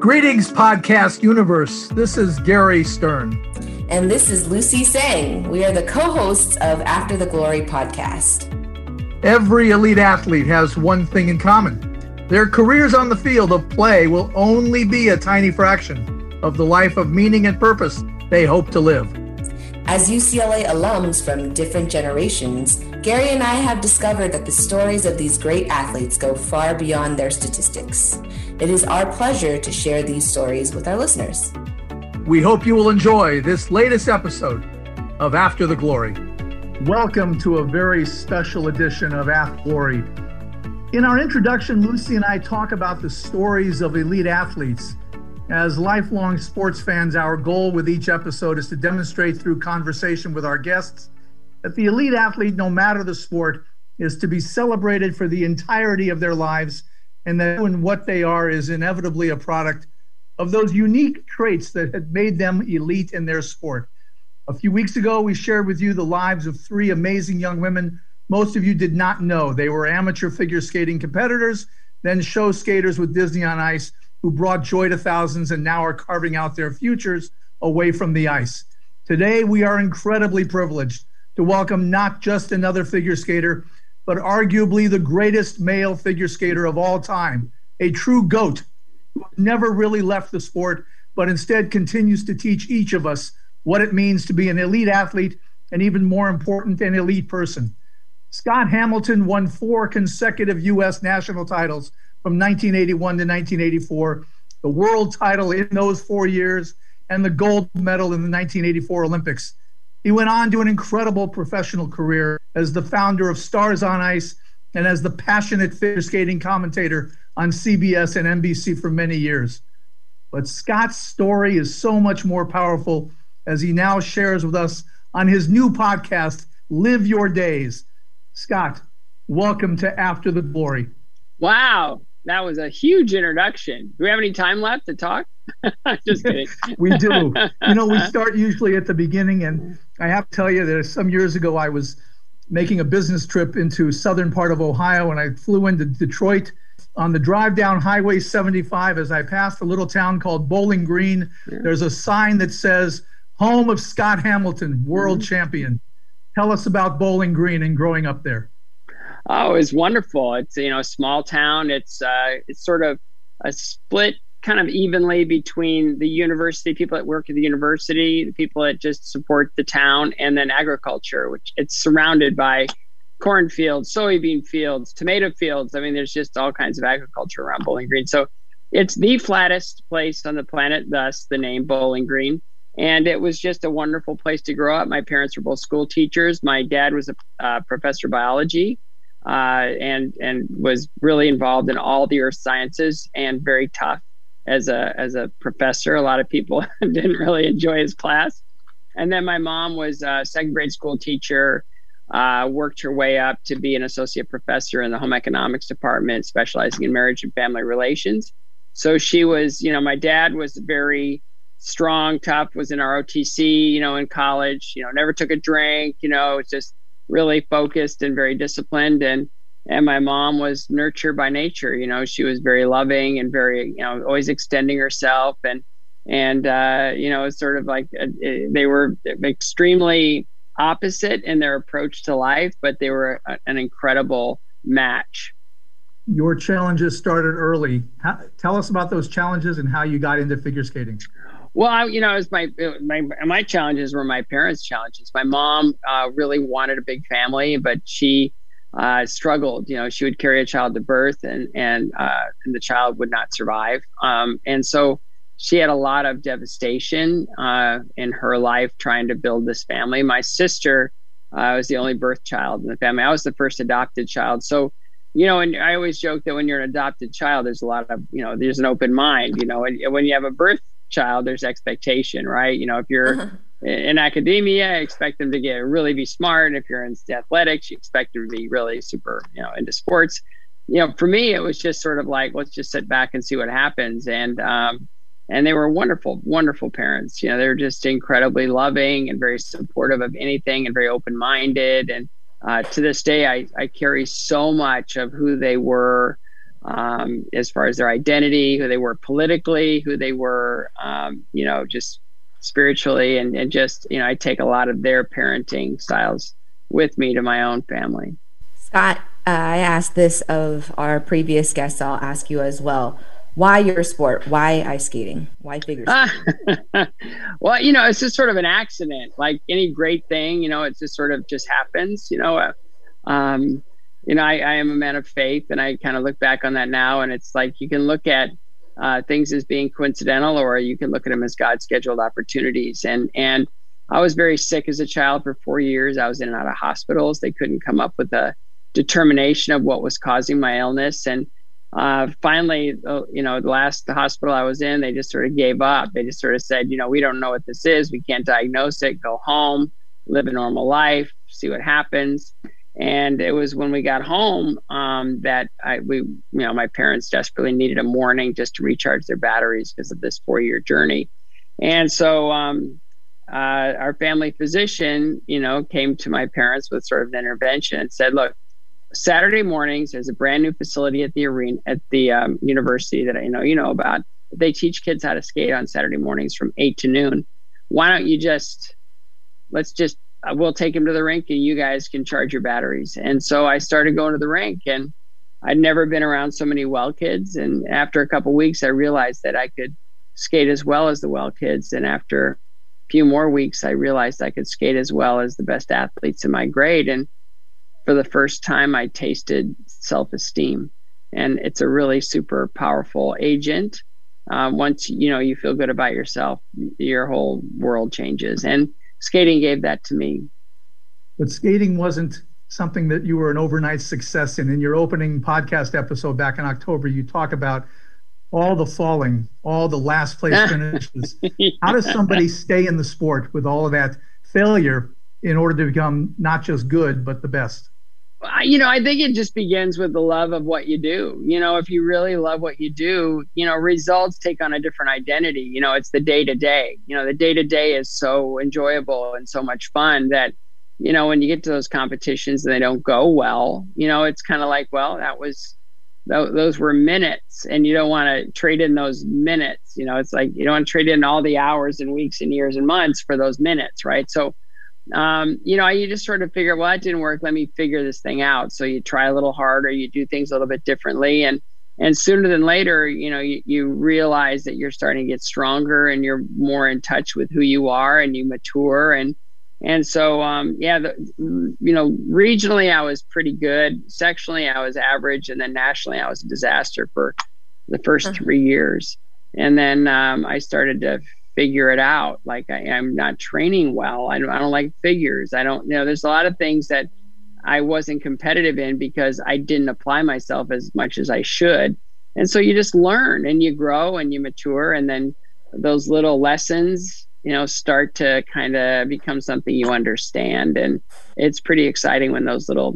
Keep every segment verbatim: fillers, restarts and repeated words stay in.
Greetings, podcast universe. This is Gary Stern. And this is Lucy Tseng. We are the co-hosts of After the Glory podcast. Every elite athlete has one thing in common. Their careers on the field of play will only be a tiny fraction of the life of meaning and purpose they hope to live. As U C L A alums from different generations, Gary and I have discovered that the stories of these great athletes go far beyond their statistics. It is our pleasure to share these stories with our listeners. We hope you will enjoy this latest episode of After the Glory. Welcome to a very special edition of After Glory. In our introduction, Lucy and I talk about the stories of elite athletes. As lifelong sports fans, our goal with each episode is to demonstrate through conversation with our guests that the elite athlete, no matter the sport, is to be celebrated for the entirety of their lives, and that in what they are is inevitably a product of those unique traits that had made them elite in their sport. A few weeks ago, we shared with you the lives of three amazing young women most of you did not know. They were amateur figure skating competitors, then show skaters with Disney on Ice, who brought joy to thousands and now are carving out their futures away from the ice. Today, we are incredibly privileged to welcome not just another figure skater, but arguably the greatest male figure skater of all time, a true GOAT who never really left the sport, but instead continues to teach each of us what it means to be an elite athlete, and even more important, an elite person. Scott Hamilton won four consecutive U S national titles from nineteen eighty-one to nineteen eighty-four, the world title in those four years, and the gold medal in the nineteen eighty-four Olympics. He went on to an incredible professional career as the founder of Stars on Ice and as the passionate figure skating commentator on C B S and N B C for many years. But Scott's story is so much more powerful as he now shares with us on his new podcast, Live Your Days. Scott, welcome to After the Glory. Wow, that was a huge introduction. Do we have any time left to talk? Just kidding. We do. You know, we start usually at the beginning, and I have to tell you that some years ago I was making a business trip into southern part of Ohio, and I flew into Detroit. On the drive down Highway seventy-five, as I passed a little town called Bowling Green, yeah. There's a sign that says, Home of Scott Hamilton, World mm-hmm. Champion. Tell us about Bowling Green and growing up there. Oh, it's wonderful. It's, you know, a small town. It's uh, it's sort of a split kind of evenly between the university, people that work at the university, the people that just support the town, and then agriculture, which it's surrounded by cornfields, soybean fields, tomato fields. I mean, there's just all kinds of agriculture around Bowling Green. So it's the flattest place on the planet, thus the name Bowling Green. And it was just a wonderful place to grow up. My parents were both school teachers. My dad was a uh, professor of biology. Uh, and and was really involved in all the earth sciences and very tough as a as a professor. A lot of people didn't really enjoy his class. And then my mom was a second grade school teacher, uh, worked her way up to be an associate professor in the home economics department, specializing in marriage and family relations. So she was, you know, my dad was very strong, tough, was in R O T C, you know, in college, you know, never took a drink, you know, it's just really focused and very disciplined. And, and my mom was nurture by nature. You know, she was very loving and very, you know, always extending herself. And, and, uh, you know, it's sort of like uh, they were extremely opposite in their approach to life, but they were a, an incredible match. Your challenges started early. How, tell us about those challenges and how you got into figure skating. Well, I, you know, it was my, my my challenges were my parents' challenges. My mom uh, really wanted a big family, but she uh, struggled. You know, she would carry a child to birth, and and, uh, and the child would not survive. Um, and so she had a lot of devastation uh, in her life trying to build this family. My sister uh, was the only birth child in the family. I was the first adopted child. So, you know, and I always joke that when you're an adopted child, there's a lot of, you know, there's an open mind. You know, and when you have a birth child, there's expectation, right? You know, if you're uh-huh. in academia, expect them to get really be smart. If you're in athletics, you expect them to be really super, you know, into sports. You know, for me, it was just sort of like, let's just sit back and see what happens. And um, and they were wonderful, wonderful parents. You know, they were just incredibly loving and very supportive of anything and very open-minded. And uh, to this day, I, I carry so much of who they were um, as far as their identity, who they were politically, who they were, um, you know, just spiritually, and, and just, you know, I take a lot of their parenting styles with me to my own family. Scott, uh, I asked this of our previous guests. I'll ask you as well. Why your sport? Why ice skating? Why figure skating? Uh, well, you know, it's just sort of an accident. Like any great thing, you know, it just sort of just happens. You know, uh, um, you know, I, I am a man of faith, and I kind of look back on that now, and it's like you can look at uh, things as being coincidental, or you can look at them as God-scheduled opportunities. And and I was very sick as a child for four years. I was in and out of hospitals. They couldn't come up with a determination of what was causing my illness, and Uh, finally, uh, you know, the last the hospital I was in, they just sort of gave up. They just sort of said, you know, we don't know what this is. We can't diagnose it. Go home, live a normal life, see what happens. And it was when we got home um, that I, we, you know, my parents desperately needed a morning just to recharge their batteries because of this four-year journey. And so um, uh, our family physician, you know, came to my parents with sort of an intervention and said, look, Saturday mornings, there's a brand new facility at the arena at the um, university that I know you know about. They teach kids how to skate on Saturday mornings from eight to noon. Why don't you just let's just uh, we'll take them to the rink, and you guys can charge your batteries. And so I started going to the rink, and I'd never been around so many well kids. And after a couple of weeks, I realized that I could skate as well as the well kids. And after a few more weeks, I realized I could skate as well as the best athletes in my grade. And for the first time, I tasted self-esteem, and it's a really super powerful agent. Uh, once, you know, you feel good about yourself, your whole world changes, and skating gave that to me. But skating wasn't something that you were an overnight success in. In your opening podcast episode back in October, you talk about all the falling, all the last place finishes. Yeah. How does somebody stay in the sport with all of that failure in order to become not just good, but the best? You know, I think it just begins with the love of what you do. You know, if you really love what you do, you know, results take on a different identity. You know, it's the day to day. You know, the day to day is so enjoyable and so much fun that, you know, when you get to those competitions and they don't go well, you know, it's kind of like, well, that was, th- those were minutes, and you don't want to trade in those minutes. You know, it's like you don't want to trade in all the hours and weeks and years and months for those minutes, right? So, Um, you know, you just sort of figure, well, that didn't work. Let me figure this thing out. So you try a little harder, you do things a little bit differently. And, and sooner than later, you know, you, you realize that you're starting to get stronger, and you're more in touch with who you are, and you mature. And, and so, um, yeah, the, you know, regionally, I was pretty good. Sectionally, I was average. And then nationally, I was a disaster for the first uh-huh. three years. And then, um, I started to figure it out. Like I, I'm not training well. I don't, I don't like figures. I don't, you know, there's a lot of things that I wasn't competitive in because I didn't apply myself as much as I should. And so you just learn, and you grow, and you mature. And then those little lessons, you know, start to kind of become something you understand. And it's pretty exciting when those little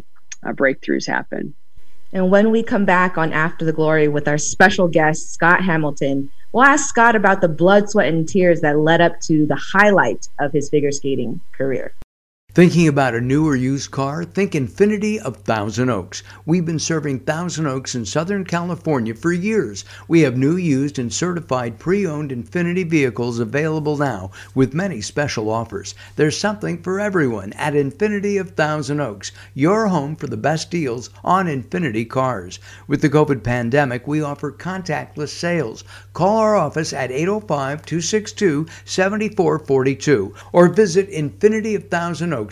uh, breakthroughs happen. And when we come back on After the Glory with our special guest, Scott Hamilton, we'll ask Scott about the blood, sweat, and tears that led up to the highlight of his figure skating career. Thinking about a new or used car? Think Infiniti of Thousand Oaks. We've been serving Thousand Oaks in Southern California for years. We have new, used, and certified pre-owned Infiniti vehicles available now with many special offers. There's something for everyone at Infiniti of Thousand Oaks, your home for the best deals on Infiniti cars. With the COVID pandemic, we offer contactless sales. Call our office at eight oh five, two six two, seven four four two or visit Infiniti of Thousand Oaks.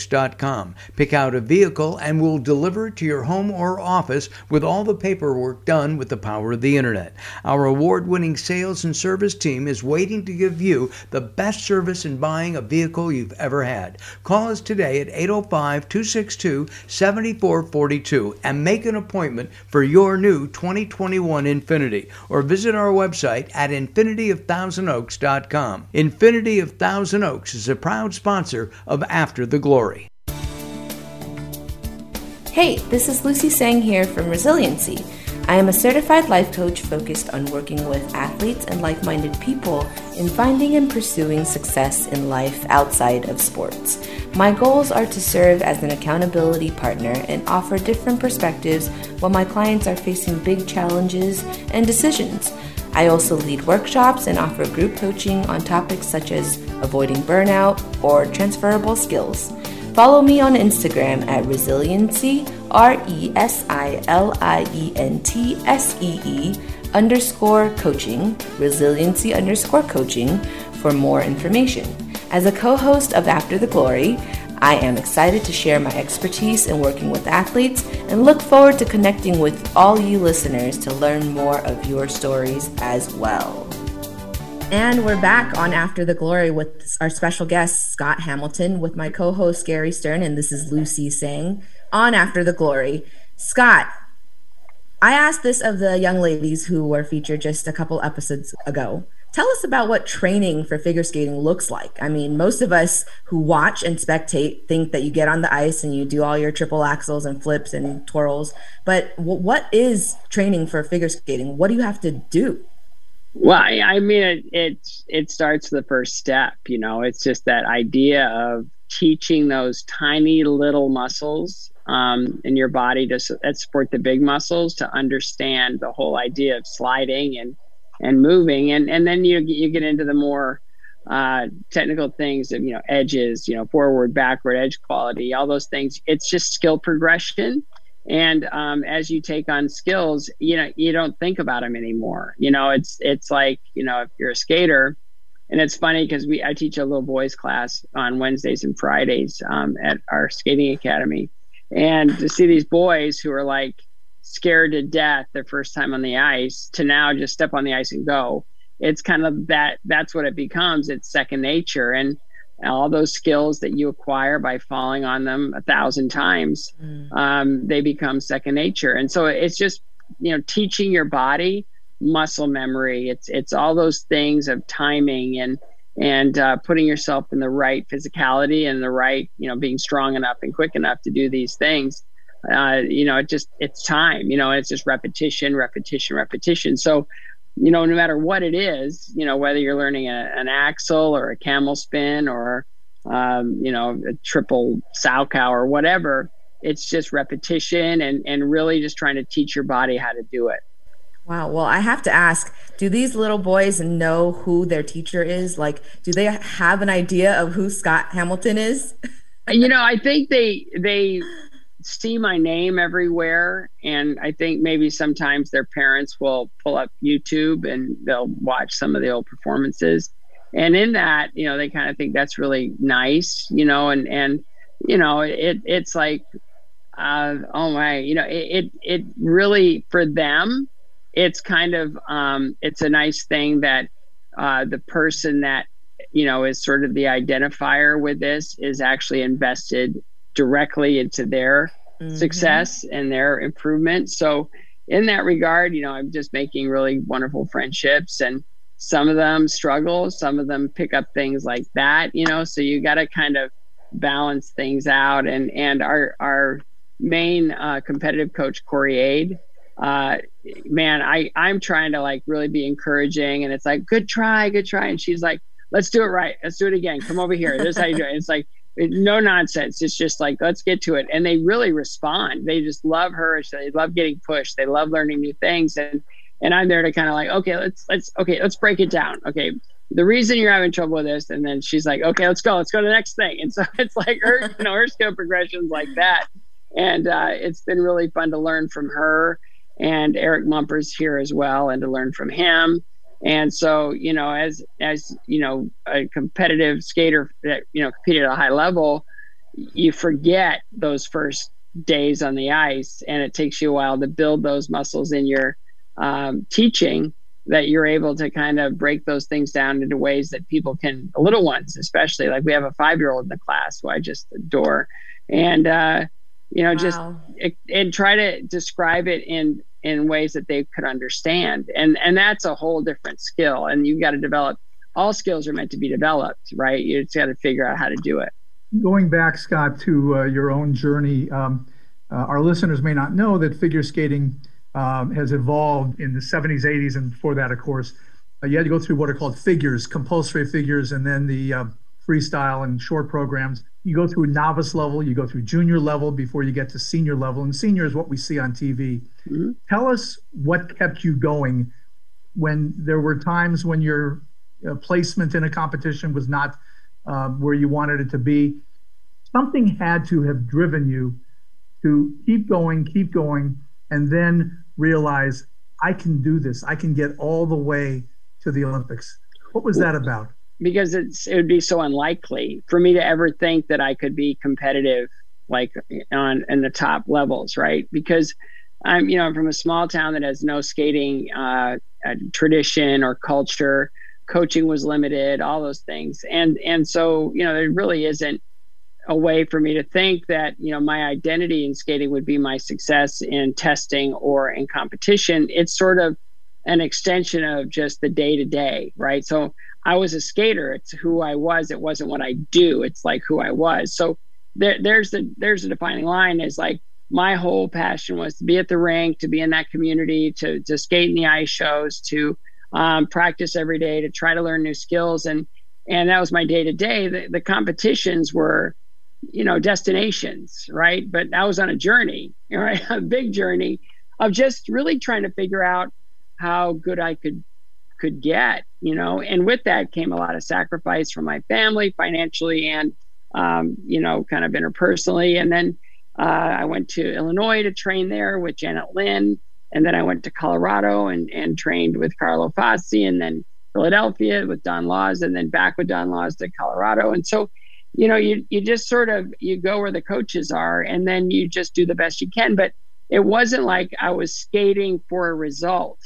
Pick out a vehicle and we'll deliver it to your home or office with all the paperwork done with the power of the internet. Our award-winning sales and service team is waiting to give you the best service in buying a vehicle you've ever had. Call us today at eight oh five, two six two, seven four four two and make an appointment for your new twenty twenty-one Infiniti, or visit our website at infiniti of thousand oaks dot com. Infiniti of Thousand Oaks is a proud sponsor of After the Glory. Hey, this is Lucy Tseng here from Resiliency. I am a certified life coach focused on working with athletes and like-minded people in finding and pursuing success in life outside of sports. My goals are to serve as an accountability partner and offer different perspectives while my clients are facing big challenges and decisions. I also lead workshops and offer group coaching on topics such as avoiding burnout or transferable skills. Follow me on Instagram at Resiliency, R E S I L I E N T S E E, underscore coaching, Resiliency underscore coaching, for more information. As a co-host of After the Glory, I am excited to share my expertise in working with athletes and look forward to connecting with all you listeners to learn more of your stories as well. And we're back on After the Glory with our special guest, Scott Hamilton, with my co-host, Gary Stern, and this is Lucy Tseng on After the Glory. Scott, I asked this of the young ladies who were featured just a couple episodes ago. Tell us about what training for figure skating looks like. I mean, most of us who watch and spectate think that you get on the ice and you do all your triple axels and flips and twirls, but w- what is training for figure skating? What do you have to do? Well, I, I mean, it, it's, it starts the first step, you know, it's just that idea of teaching those tiny little muscles um, in your body to that support the big muscles to understand the whole idea of sliding and, and moving. And, and then you, you get into the more uh, technical things of, you know, edges, you know, forward, backward, edge quality, all those things. It's just skill progression. And um, as you take on skills, you know, you don't think about them anymore. You know, it's it's like, you know, if you're a skater, and it's funny because we I teach a little boys class on Wednesdays and Fridays um, at our skating academy. And to see these boys who are like scared to death their first time on the ice to now just step on the ice and go, it's kind of that that's what it becomes. It's second nature. And all those skills that you acquire by falling on them a thousand times, mm. um, they become second nature. And so it's just, you know, teaching your body muscle memory. It's it's all those things of timing and and uh, putting yourself in the right physicality and the right, you know, being strong enough and quick enough to do these things. Uh, you know, it just it's time. You know, it's just repetition, repetition, repetition. So, you know, no matter what it is, you know, whether you're learning a, an axel or a camel spin or, um, you know, a triple sow cow or whatever, it's just repetition and, and really just trying to teach your body how to do it. Wow. Well, I have to ask, do these little boys know who their teacher is? Like, do they have an idea of who Scott Hamilton is? You know, I think they, they, see my name everywhere, and I think maybe sometimes their parents will pull up YouTube and they'll watch some of the old performances, and in that, you know, they kind of think that's really nice, you know, and and you know it it's like uh oh my you know it it, it really for them it's kind of um it's a nice thing that uh the person that, you know, is sort of the identifier with this is actually invested directly into their mm-hmm. success and their improvement. So in that regard, you know, I'm just making really wonderful friendships, and some of them struggle, some of them pick up things like that, you know, so you got to kind of balance things out. And, and our, our main uh, competitive coach, Corey Aide, uh, man, I, I'm trying to like really be encouraging, and it's like, good try, good try. And she's like, let's do it right. Let's do it again. Come over here. This is how you do it. And it's like, no nonsense. It's just like, let's get to it. And they really respond. They just love her. They love getting pushed. They love learning new things. And, and I'm there to kind of like, okay, let's, let's, okay, let's break it down. Okay. The reason you're having trouble with this. And then she's like, okay, let's go, let's go to the next thing. And so it's like her, you know, her skill progressions like that. And uh, it's been really fun to learn from her, and Eric Mumpers here as well, and to learn from him. And so, you know, as, as, you know, a competitive skater that, you know, competed at a high level, you forget those first days on the ice, and it takes you a while to build those muscles in your um, teaching, that you're able to kind of break those things down into ways that people can, little ones, especially, like we have a five-year-old in the class who I just adore, and, uh, you know, wow. just, it, and try to describe it in, in ways that they could understand. And and that's a whole different skill. And you've got to develop, all skills are meant to be developed, right? You just got to figure out how to do it. Going back, Scott, to uh, your own journey, um, uh, our listeners may not know that figure skating um, has evolved in the seventies, eighties, and before that, of course, uh, you had to go through what are called figures, compulsory figures, and then the uh, freestyle and short programs. You go through novice level, you go through junior level before you get to senior level, and senior is what we see on T V. Mm-hmm. Tell us what kept you going when there were times when your uh, placement in a competition was not uh, where you wanted it to be. Something had to have driven you to keep going, keep going, and then realize, I can do this. I can get all the way to the Olympics. What was that about? Because it's it would be so unlikely for me to ever think that I could be competitive, like on in the top levels, right? Because I'm, you know, I'm from a small town that has no skating uh, tradition or culture. Coaching was limited, all those things, and and so you know there really isn't a way for me to think that you know my identity in skating would be my success in testing or in competition. It's sort of an extension of just the day to day, right? So I was a skater. It's who I was. It wasn't what I do. It's like who I was. So there, there's the there's the defining line. Is like my whole passion was to be at the rink, to be in that community, to to skate in the ice shows, to um, practice every day, to try to learn new skills, and and that was my day to day. The the competitions were, you know, destinations, right? But I was on a journey, right? A big journey of just really trying to figure out how good I could. could get, you know, and with that came a lot of sacrifice from my family, financially and, um, you know, kind of interpersonally. And then uh, I went to Illinois to train there with Janet Lynn. And then I went to Colorado and, and trained with Carlo Fosci, and then Philadelphia with Don Laws, and then back with Don Laws to Colorado. And so, you know, you, you just sort of, you go where the coaches are and then you just do the best you can. But it wasn't like I was skating for a result.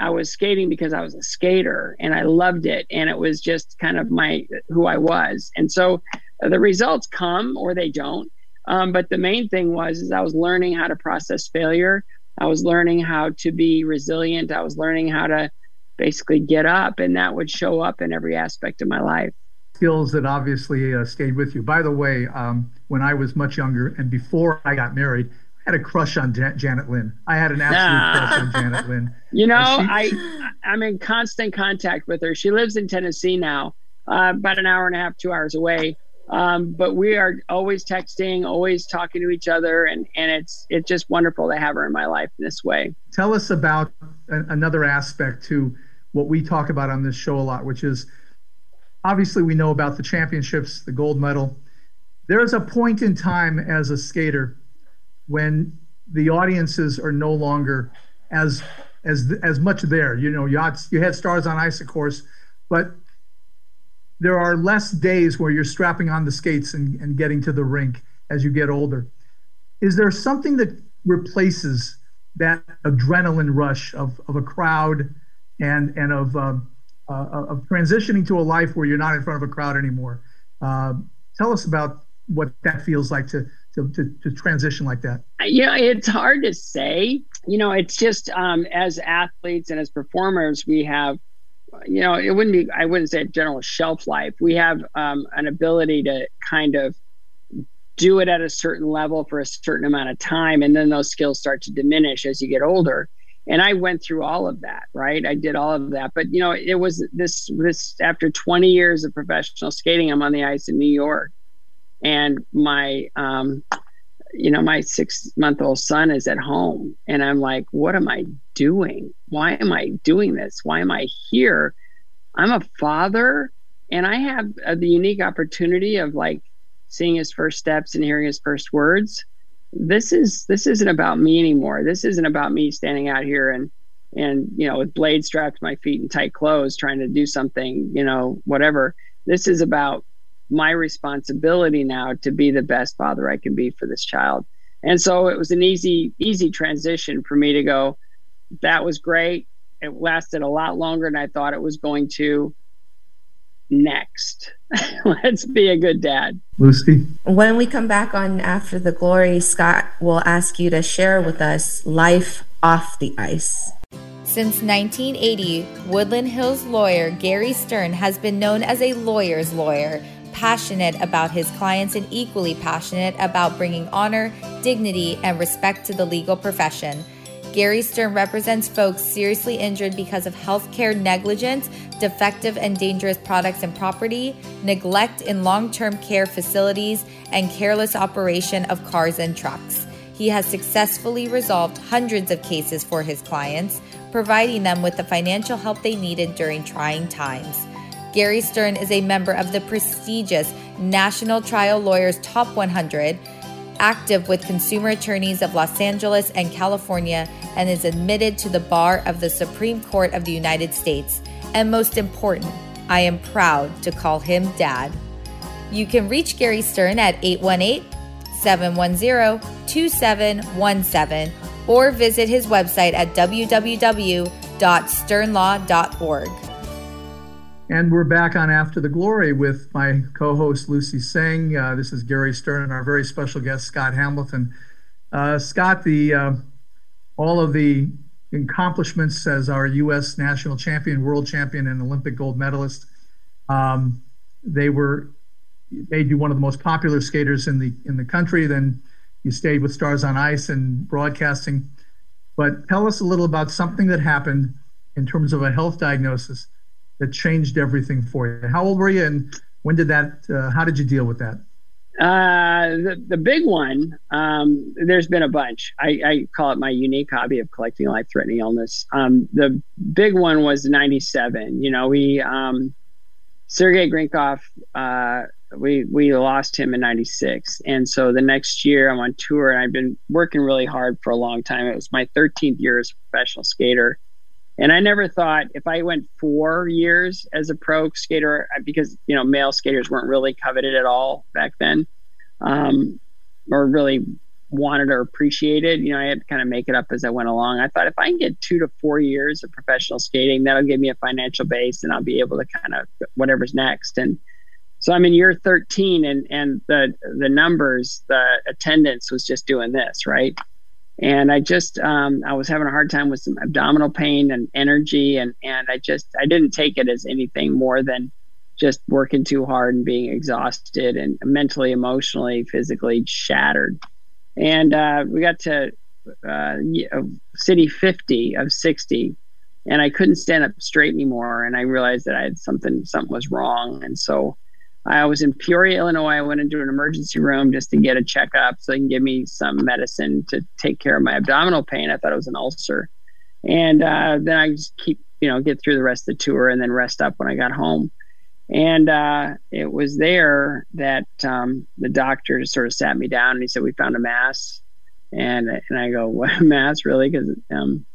I was skating because I was a skater and I loved it. And it was just kind of my, who I was. And so the results come or they don't. Um, but the main thing was, is I was learning how to process failure. I was learning how to be resilient. I was learning how to basically get up, and that would show up in every aspect of my life. Skills that obviously uh, stayed with you. By the way, um, when I was much younger and before I got married, I had a crush on Jan- Janet Lynn. I had an absolute nah. crush on Janet Lynn. You know, she, I, I'm in constant contact with her. She lives in Tennessee now, uh, about an hour and a half, two hours away. Um, but we are always texting, always talking to each other. And, and it's it's just wonderful to have her in my life in this way. Tell us about an, another aspect to what we talk about on this show a lot, which is obviously we know about the championships, the gold medal. There's a point in time as a skater when the audiences are no longer as as as much there. You know, you had, you had Stars on Ice, of course, but there are less days where you're strapping on the skates and, and getting to the rink as you get older. Is there something that replaces that adrenaline rush of, of a crowd and and of uh, uh, of transitioning to a life where you're not in front of a crowd anymore? Uh, tell us about what that feels like to To, to, to transition like that? Yeah, it's hard to say. You know, it's just um, as athletes and as performers, we have, you know, it wouldn't be, I wouldn't say general shelf life. We have um, an ability to kind of do it at a certain level for a certain amount of time. And then those skills start to diminish as you get older. And I went through all of that, right? I did all of that. But, you know, it was this, this after twenty years of professional skating, I'm on the ice in New York. And my, um, you know, my six-month-old son is at home, and I'm like, what am I doing? Why am I doing this? Why am I here? I'm a father, and I have uh, the unique opportunity of like seeing his first steps and hearing his first words. This is this isn't about me anymore. This isn't about me standing out here and and you know with blades strapped to my feet and tight clothes trying to do something, you know, whatever. This is about my responsibility now to be the best father I can be for this child. And so it was an easy, easy transition for me to go, that was great. It lasted a lot longer than I thought it was going to. Next, let's be a good dad. Lucy? When we come back on After the Glory, Scott will ask you to share with us life off the ice. Since nineteen eighty, Woodland Hills lawyer Gary Stern has been known as a lawyer's lawyer, passionate about his clients and equally passionate about bringing honor, dignity, and respect to the legal profession. Gary Stern represents folks seriously injured because of healthcare negligence, defective and dangerous products and property, neglect in long-term care facilities, and careless operation of cars and trucks. He has successfully resolved hundreds of cases for his clients, providing them with the financial help they needed during trying times. Gary Stern is a member of the prestigious National Trial Lawyers Top one hundred, active with Consumer Attorneys of Los Angeles and California, and is admitted to the bar of the Supreme Court of the United States. And most important, I am proud to call him Dad. You can reach Gary Stern at eight one eight, seven one zero, two seven one seven or visit his website at w w w dot stern law dot org. And we're back on After the Glory with my co-host, Lucy Tseng. Uh, this is Gary Stern and our very special guest, Scott Hamilton. Uh, Scott, the uh, all of the accomplishments as our U S national champion, world champion, and Olympic gold medalist, um, they were made you one of the most popular skaters in the in the country. Then you stayed with Stars on Ice and broadcasting. But tell us a little about something that happened in terms of a health diagnosis that changed everything for you. How old were you, and when did that, uh, how did you deal with that? Uh, the, the big one, um, there's been a bunch. I, I call it my unique hobby of collecting life-threatening illness. Um, the big one was ninety-seven. You know, we, um, Sergei Grinkov, uh, we, we lost him in ninety-six. And so the next year I'm on tour, and I've been working really hard for a long time. It was my thirteenth year as a professional skater. And I never thought if I went four years as a pro skater, because, you know, male skaters weren't really coveted at all back then, um, or really wanted or appreciated. You know, I had to kind of make it up as I went along. I thought if I can get two to four years of professional skating, that'll give me a financial base, and I'll be able to kind of whatever's next. And so I'm in year thirteen, and, and the, the numbers, the attendance was just doing this, right? And I just, um, I was having a hard time with some abdominal pain and energy. And, and I just, I didn't take it as anything more than just working too hard and being exhausted and mentally, emotionally, physically shattered. And uh, we got to uh, city fifty of sixty, and I couldn't stand up straight anymore. And I realized that I had something, something was wrong. And so I was in Peoria, Illinois. I went into an emergency room just to get a checkup so they can give me some medicine to take care of my abdominal pain. I thought it was an ulcer. And uh, then I just keep, you know, get through the rest of the tour and then rest up when I got home. And uh, it was there that um, the doctor just sort of sat me down, and he said, "We found a mass." And, and I go, "What, a mass, really?" Because um,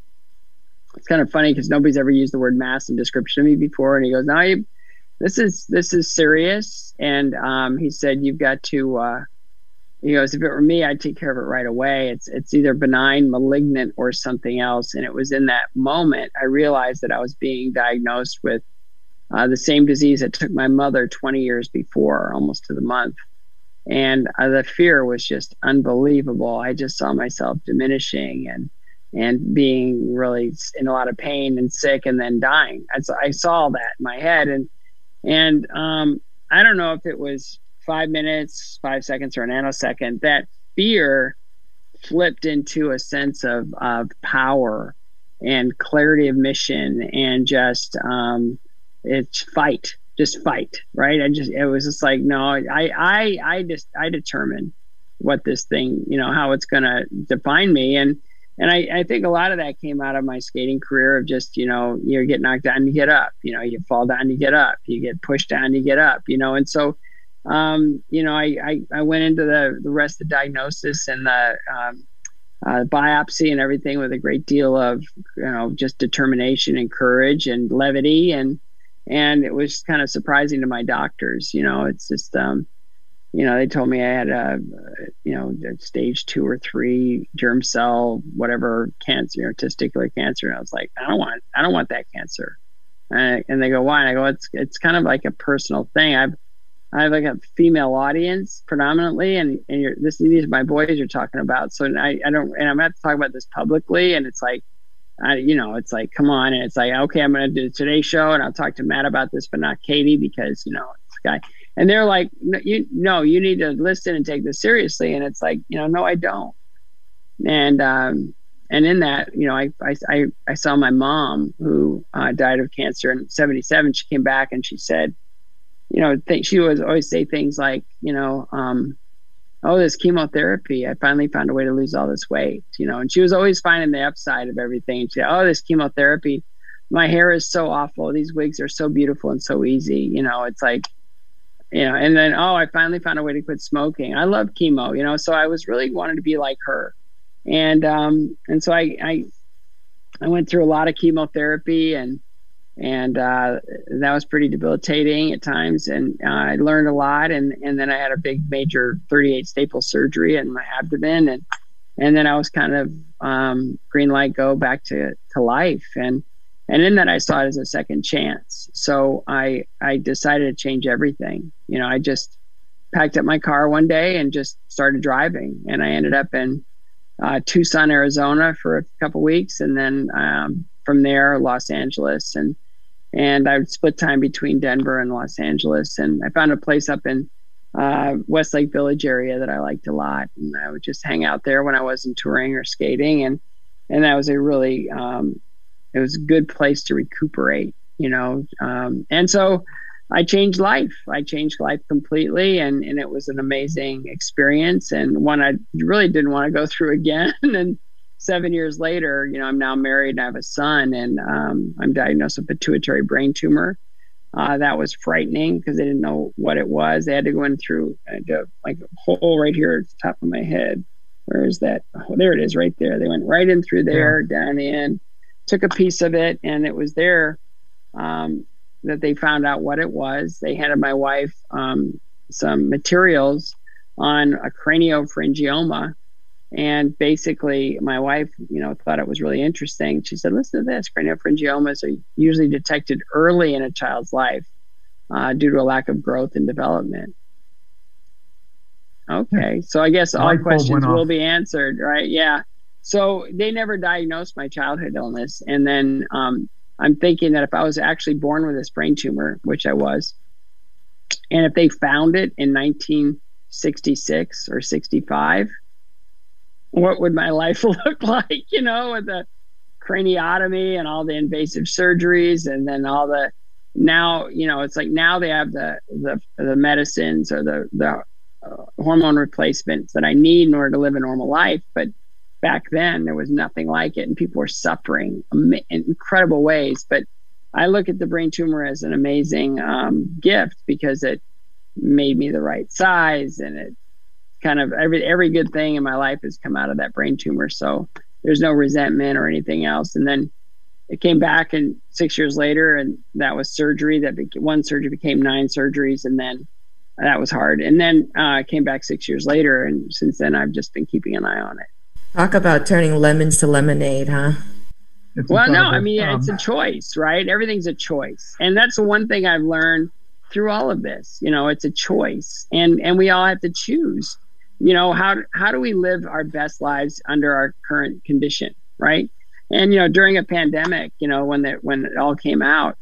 it's kind of funny because nobody's ever used the word mass in description to me before. And he goes, "No, you... This is this is serious," and um, he said, "You've got to." Uh, he goes, "If it were me, I'd take care of it right away. It's it's either benign, malignant, or something else." And it was in that moment I realized that I was being diagnosed with uh, the same disease that took my mother twenty years before, almost to the month. And uh, the fear was just unbelievable. I just saw myself diminishing and and being really in a lot of pain and sick, and then dying. I, I saw that in my head. And. And um, I don't know if it was five minutes, five seconds, or a nanosecond, that fear flipped into a sense of, of power and clarity of mission and just um, it's fight, just fight, right? I just, it was just like, no, I, I, I just, I determine what this thing, you know, how it's going to define me. And And I, I think a lot of that came out of my skating career of just, you know, you get knocked down, you get up, you know, you fall down, you get up, you get pushed down, you get up, you know. And so, um, you know, I, I, I went into the, the rest of the diagnosis and the um, uh, biopsy and everything with a great deal of, you know, just determination and courage and levity. And and it was kind of surprising to my doctors, you know, it's just, um, you know, they told me I had a, you know, stage two or three germ cell, whatever cancer, you know, testicular cancer. And I was like, I don't want, I don't want that cancer. And, I, and they go, why? And I go, it's, it's kind of like a personal thing. I've, I have like a female audience predominantly, and, and you're, this, these are my boys you're talking about. So I, I don't, and I'm going to have to talk about this publicly. And it's like, I, you know, it's like, come on. And it's like, okay, I'm going to do today's show, and I'll talk to Matt about this, but not Katie, because, you know, it's a guy. And they're like, no you, no, you need to listen and take this seriously. And it's like, you know, no, I don't. And um, And in that, you know, I, I, I saw my mom, who uh, died of cancer in seventy-seven. She came back and she said, you know, th- she would always say things like, you know, um, oh, this chemotherapy, I finally found a way to lose all this weight, you know. And she was always finding the upside of everything. And she said, oh, this chemotherapy, my hair is so awful. These wigs are so beautiful and so easy. You know, it's like, you know, and then, oh, I finally found a way to quit smoking. I love chemo, you know. So I was really wanted to be like her. And um, and so I, I I went through a lot of chemotherapy, and and uh, that was pretty debilitating at times. And uh, I learned a lot. And, and then I had a big major thirty-eight staple surgery in my abdomen, and and then I was kind of um, green light, go back to to life. And and in that I saw it as a second chance. So I I decided to change everything. You know, I just packed up my car one day and just started driving, and I ended up in Uh, Tucson, Arizona for a couple weeks, and then um, from there, Los Angeles, and and I would split time between Denver and Los Angeles, and I found a place up in uh, Westlake Village area that I liked a lot, and I would just hang out there when I wasn't touring or skating, and and that was a really um, it was a good place to recuperate, you know, um, and so I changed life. I changed life completely, and, and it was an amazing experience, and one I really didn't want to go through again. And seven years later, you know, I'm now married and I have a son, and um, I'm diagnosed with a pituitary brain tumor. Uh, that was frightening because they didn't know what it was. They had to go in through I had to, like a hole right here at the top of my head. Where is that? Oh, there it is right there. They went right in through there, yeah. Down in, took a piece of it, and it was there. Um, that they found out what it was. They handed my wife um, some materials on a craniopharyngioma. And basically my wife, you know, thought it was really interesting. She said, listen to this, craniopharyngiomas are usually detected early in a child's life uh, due to a lack of growth and development. Okay, yeah. So I guess all questions will be answered, right? Yeah. So they never diagnosed my childhood illness. And then, um, I'm thinking that if I was actually born with this brain tumor, which I was, and if they found it in nineteen sixty-six or sixty-five, what would my life look like, you know, with the craniotomy and all the invasive surgeries, and then all the, now, you know, it's like now they have the the, the medicines or the, the uh, hormone replacements that I need in order to live a normal life. But back then, there was nothing like it, and people were suffering in incredible ways. But I look at the brain tumor as an amazing um, gift because it made me the right size, and it kind of every every good thing in my life has come out of that brain tumor. So there's no resentment or anything else. And then it came back, and six years later, and that was surgery. That became, one surgery became nine surgeries, and then that was hard. And then uh, I came back six years later, and since then I've just been keeping an eye on it. Talk about turning lemons to lemonade, huh? It's well, no, I mean, um, it's a choice, right? Everything's a choice. And that's the one thing I've learned through all of this. You know, it's a choice. And and we all have to choose, you know, how how do we live our best lives under our current condition, right? And, you know, during a pandemic, you know, when, the, when it all came out,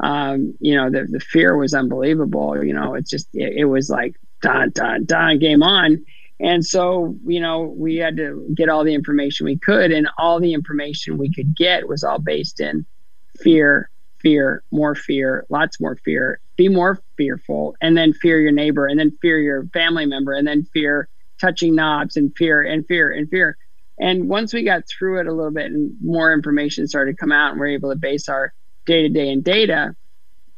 um, you know, the, the fear was unbelievable. You know, it's just, it, it was like, dun, dun, dun, game on. And so, you know, we had to get all the information we could, and all the information we could get was all based in fear, fear, more fear, lots more fear, be more fearful, and then fear your neighbor, and then fear your family member, and then fear touching knobs, and fear, and fear, and fear. And once we got through it a little bit and more information started to come out, and we're able to base our day-to-day in data,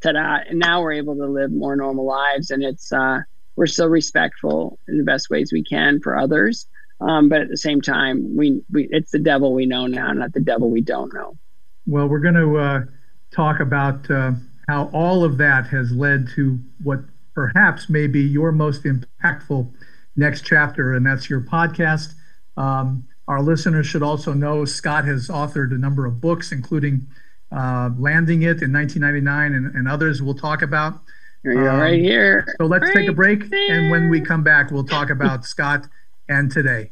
ta-da, and now we're able to live more normal lives. And it's, uh, we're still respectful in the best ways we can for others. Um, but at the same time, we, we it's the devil we know now, not the devil we don't know. Well, we're going to uh, talk about uh, how all of that has led to what perhaps may be your most impactful next chapter, and that's your podcast. Um, our listeners should also know Scott has authored a number of books, including uh, Landing It in nineteen ninety-nine and, and others we'll talk about. Here you um, are right here. So let's right take a break, there. And when we come back, we'll talk about Scott and today.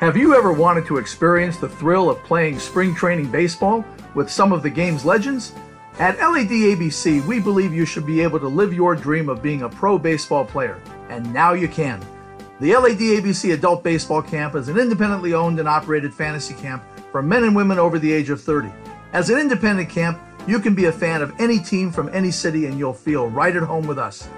Have you ever wanted to experience the thrill of playing spring training baseball with some of the game's legends? At L A D A B C, we believe you should be able to live your dream of being a pro baseball player, and now you can. The L A D A B C Adult Baseball Camp is an independently owned and operated fantasy camp for men and women over the age of thirty. As an independent camp, you can be a fan of any team from any city and you'll feel right at home with us.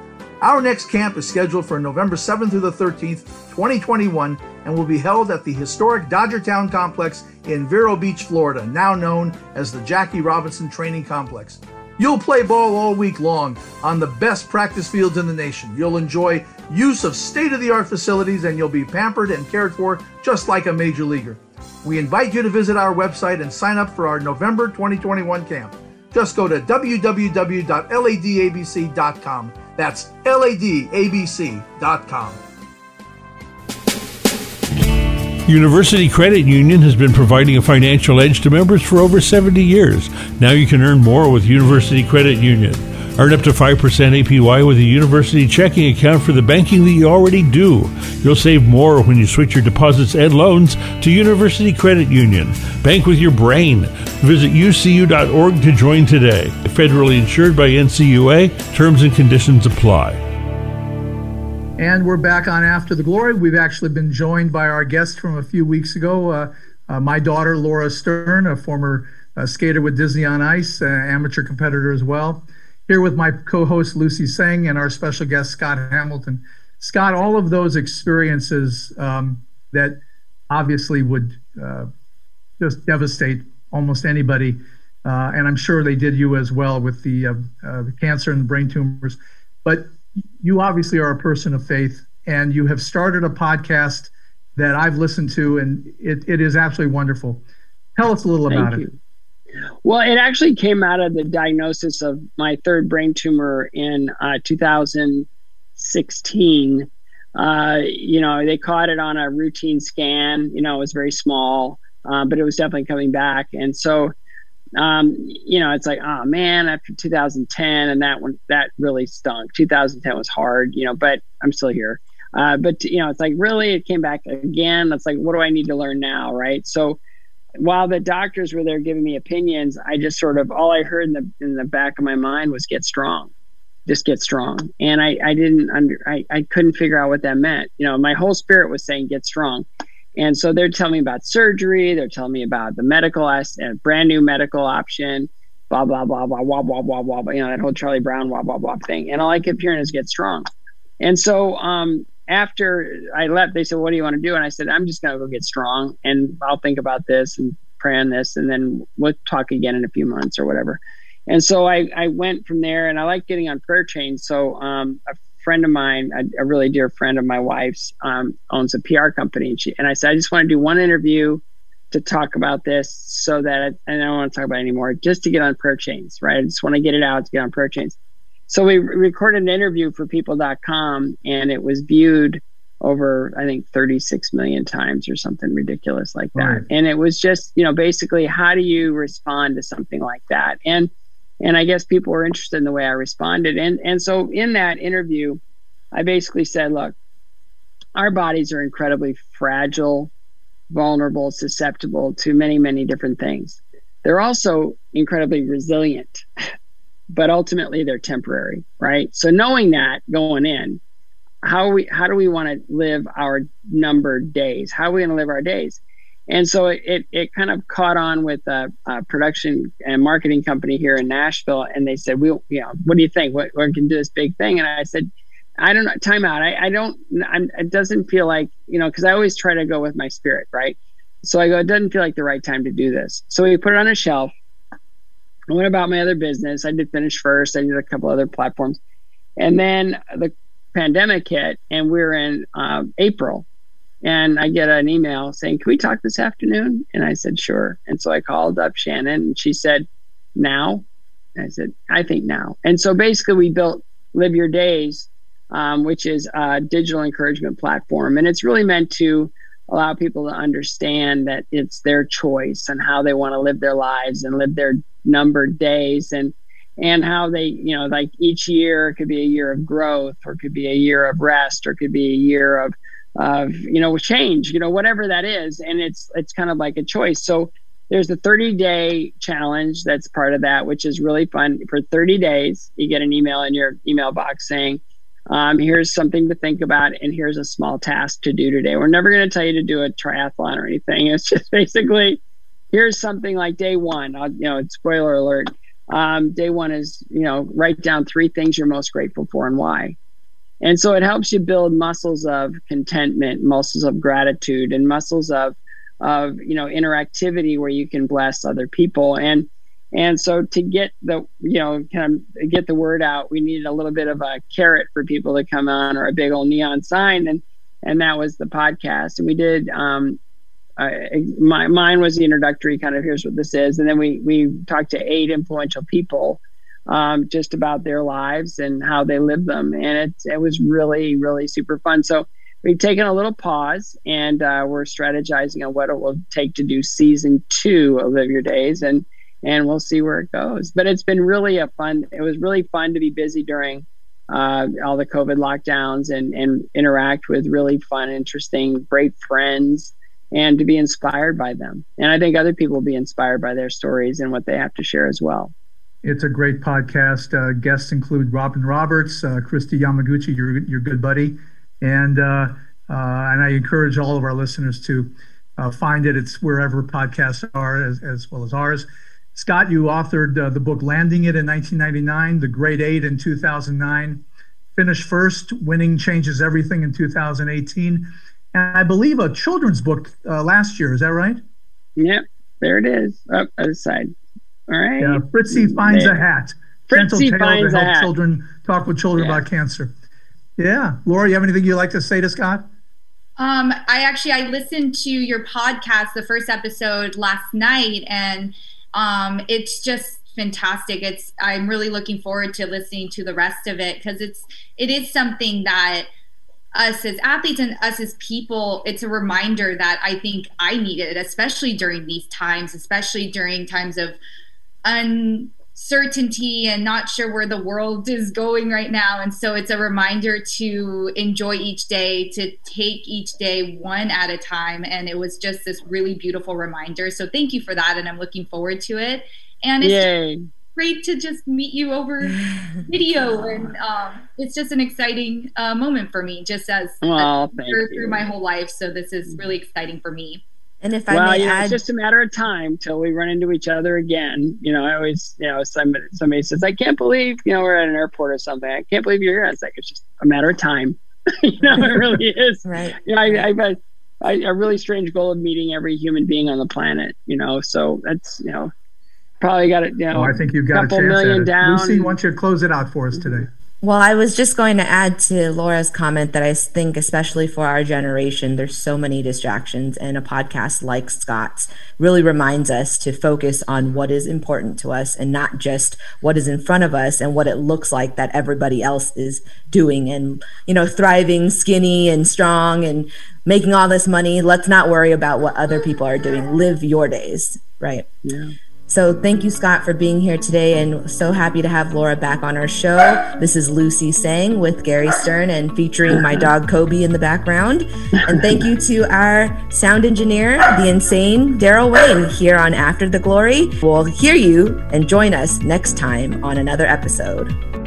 Our next camp is scheduled for November seventh through the thirteenth, twenty twenty-one, and will be held at the historic Dodgertown complex in Vero Beach, Florida, now known as the Jackie Robinson Training Complex. You'll play ball all week long on the best practice fields in the nation. You'll enjoy use of state-of-the-art facilities, and you'll be pampered and cared for just like a major leaguer. We invite you to visit our website and sign up for our November twenty twenty-one camp. Just go to w w w dot l a d a b c dot com. That's l a d a b c dot com. University Credit Union has been providing a financial edge to members for over seventy years. Now you can earn more with University Credit Union. Earn up to five percent A P Y with a university checking account for the banking that you already do. You'll save more when you switch your deposits and loans to University Credit Union. Bank with your brain. Visit U C U dot org to join today. Federally insured by N C U A. Terms and conditions apply. And we're back on After the Glory. We've actually been joined by our guest from a few weeks ago, uh, uh, my daughter, Laura Stern, a former uh, skater with Disney on Ice, uh, amateur competitor as well. Here with my co-host, Lucy Tseng, and our special guest, Scott Hamilton. Scott, all of those experiences um, that obviously would uh, just devastate almost anybody, uh, and I'm sure they did you as well with the, uh, uh, the cancer and the brain tumors, but you obviously are a person of faith, and you have started a podcast that I've listened to, and it, it is absolutely wonderful. Tell us a little Thank about you. It. Well, it actually came out of the diagnosis of my third brain tumor in uh, two thousand sixteen. Uh, you know, they caught it on a routine scan. You know, it was very small, uh, but it was definitely coming back. And so, um, you know, it's like, oh man, after two thousand ten, and that one, that really stunk. two thousand ten was hard, you know, but I'm still here. Uh, but, you know, it's like, really, it came back again. It's like, what do I need to learn now? Right. So while the doctors were there giving me opinions, I just sort of, all I heard in the in the back of my mind was get strong, just get strong. And I, I didn't under, I, I couldn't figure out what that meant. You know, my whole spirit was saying get strong. And so they're telling me about surgery. They're telling me about the medical, a brand new medical option, blah, blah, blah, blah, blah, blah, blah, blah, blah, you know, that whole Charlie Brown, blah, blah, blah thing. And all I kept hearing is get strong. And so um, after I left, they said, what do you want to do? And I said, I'm just going to go get strong and I'll think about this and pray on this. And then we'll talk again in a few months or whatever. And so I, I went from there, and I like getting on prayer chains. So um, a friend of mine, a, a really dear friend of my wife's, um, owns a P R company. And she, and I said, I just want to do one interview to talk about this so that, I, and I don't want to talk about it anymore, just to get on prayer chains, right? I just want to get it out to get on prayer chains. So we recorded an interview for people dot com, and it was viewed over, I think, thirty-six million times or something ridiculous like that. Right. And it was just, you know, basically, how do you respond to something like that? And, and I guess people were interested in the way I responded. And, and so in that interview, I basically said, look, our bodies are incredibly fragile, vulnerable, susceptible to many, many different things. They're also incredibly resilient, but ultimately they're temporary, right? So knowing that going in, how we, how do we want to live our numbered days? How are we going to live our days? And so it, it, it kind of caught on with a, a production and marketing company here in Nashville. And they said, we, you know, what do you think? What, we can do this big thing. And I said, I don't know, time out. I, I don't, I'm, it doesn't feel like, you know, cause I always try to go with my spirit. Right. So I go, it doesn't feel like the right time to do this. So we put it on a shelf. I went about my other business. I did Finish First. I did a couple other platforms. And then the pandemic hit, and we're in uh, April. And I get an email saying, can we talk this afternoon? And I said, sure. And so I called up Shannon, and she said, now? And I said, I think now. And so basically we built Live Your Days, um, which is a digital encouragement platform. And it's really meant to allow people to understand that it's their choice and how they want to live their lives and live their numbered days, and and how they, you know, like each year could be a year of growth, or could be a year of rest, or could be a year of of you know change, you know whatever that is. And it's it's kind of like a choice. So there's a thirty day challenge that's part of that, which is really fun. For thirty days, you get an email in your email box saying, um, here's something to think about, and here's a small task to do today. We're never going to tell you to do a triathlon or anything. It's just basically here's something like day one. I'll, you know, it's spoiler alert. Um, day one is, you know, write down three things you're most grateful for and why. And so it helps you build muscles of contentment, muscles of gratitude, and muscles of, of, you know, interactivity where you can bless other people. And, and so to get the, you know, kind of get the word out, we needed a little bit of a carrot for people to come on, or a big old neon sign. And, and that was the podcast. And we did, um, I, my mine was the introductory kind of, here's what this is. And then we we talked to eight influential people, um, just about their lives and how they live them. And it, it was really, really super fun. So we've taken a little pause, and uh, we're strategizing on what it will take to do season two of Live Your Days, and and we'll see where it goes. But it's been really a fun, it was really fun to be busy during uh, all the COVID lockdowns, and, and interact with really fun, interesting, great friends, and to be inspired by them. And I think other people will be inspired by their stories and what they have to share as well. It's a great podcast. Uh, guests include Robin Roberts, uh, Christy Yamaguchi, your, your good buddy. And, uh, uh, and I encourage all of our listeners to uh, find it. It's wherever podcasts are, as, as well as ours. Scott, you authored uh, the book Landing It in nineteen ninety-nine, The Great Eight in two thousand nine, Finish First, Winning Changes Everything in two thousand eighteen. I believe a children's book uh, last year. Is that right? Yep. There it is. Up other side. All right. Yeah, Fritzy Finds there. a Hat. Fritzy Gentle Finds to help a Hat. Children talk with children yeah. about cancer. Yeah. Laura, you have anything you'd like to say to Scott? Um, I actually, I listened to your podcast, the first episode last night, and um, it's just fantastic. It's, I'm really looking forward to listening to the rest of it, because it's, it is something that us as athletes and us as people, it's a reminder that I think I needed, especially during these times, especially during times of uncertainty and not sure where the world is going right now. And so it's a reminder to enjoy each day, to take each day one at a time. And it was just this really beautiful reminder. So thank you for that. And I'm looking forward to it. And it's Yay. great to just meet you over video, and um, it's just an exciting uh, moment for me, just as well, through you. my whole life. So this is really exciting for me. And if I well, may yeah, add, it's just a matter of time till we run into each other again. You know, I always, you know, somebody, somebody says, "I can't believe you know we're at an airport or something. I can't believe you're here." It's like, it's just a matter of time. You know, it really is. Right. You know, I, I've had a really strange goal of meeting every human being on the planet. You know, so that's you know. Probably got it down. Oh, I think you've got a couple million down. Lucy, why don't you close it out for us today? Well, I was just going to add to Laura's comment that I think, especially for our generation, there's so many distractions, and a podcast like Scott's really reminds us to focus on what is important to us, and not just what is in front of us and what it looks like that everybody else is doing and, you know, thriving, skinny and strong and making all this money. Let's not worry about what other people are doing. Live your days, right? Yeah. So thank you, Scott, for being here today, and so happy to have Laura back on our show. This is Lucy Tseng with Gary Stern, and featuring my dog Kobe in the background. And thank you to our sound engineer, the insane Daryl Wayne, here on After the Glory. We'll hear you, and join us next time on another episode.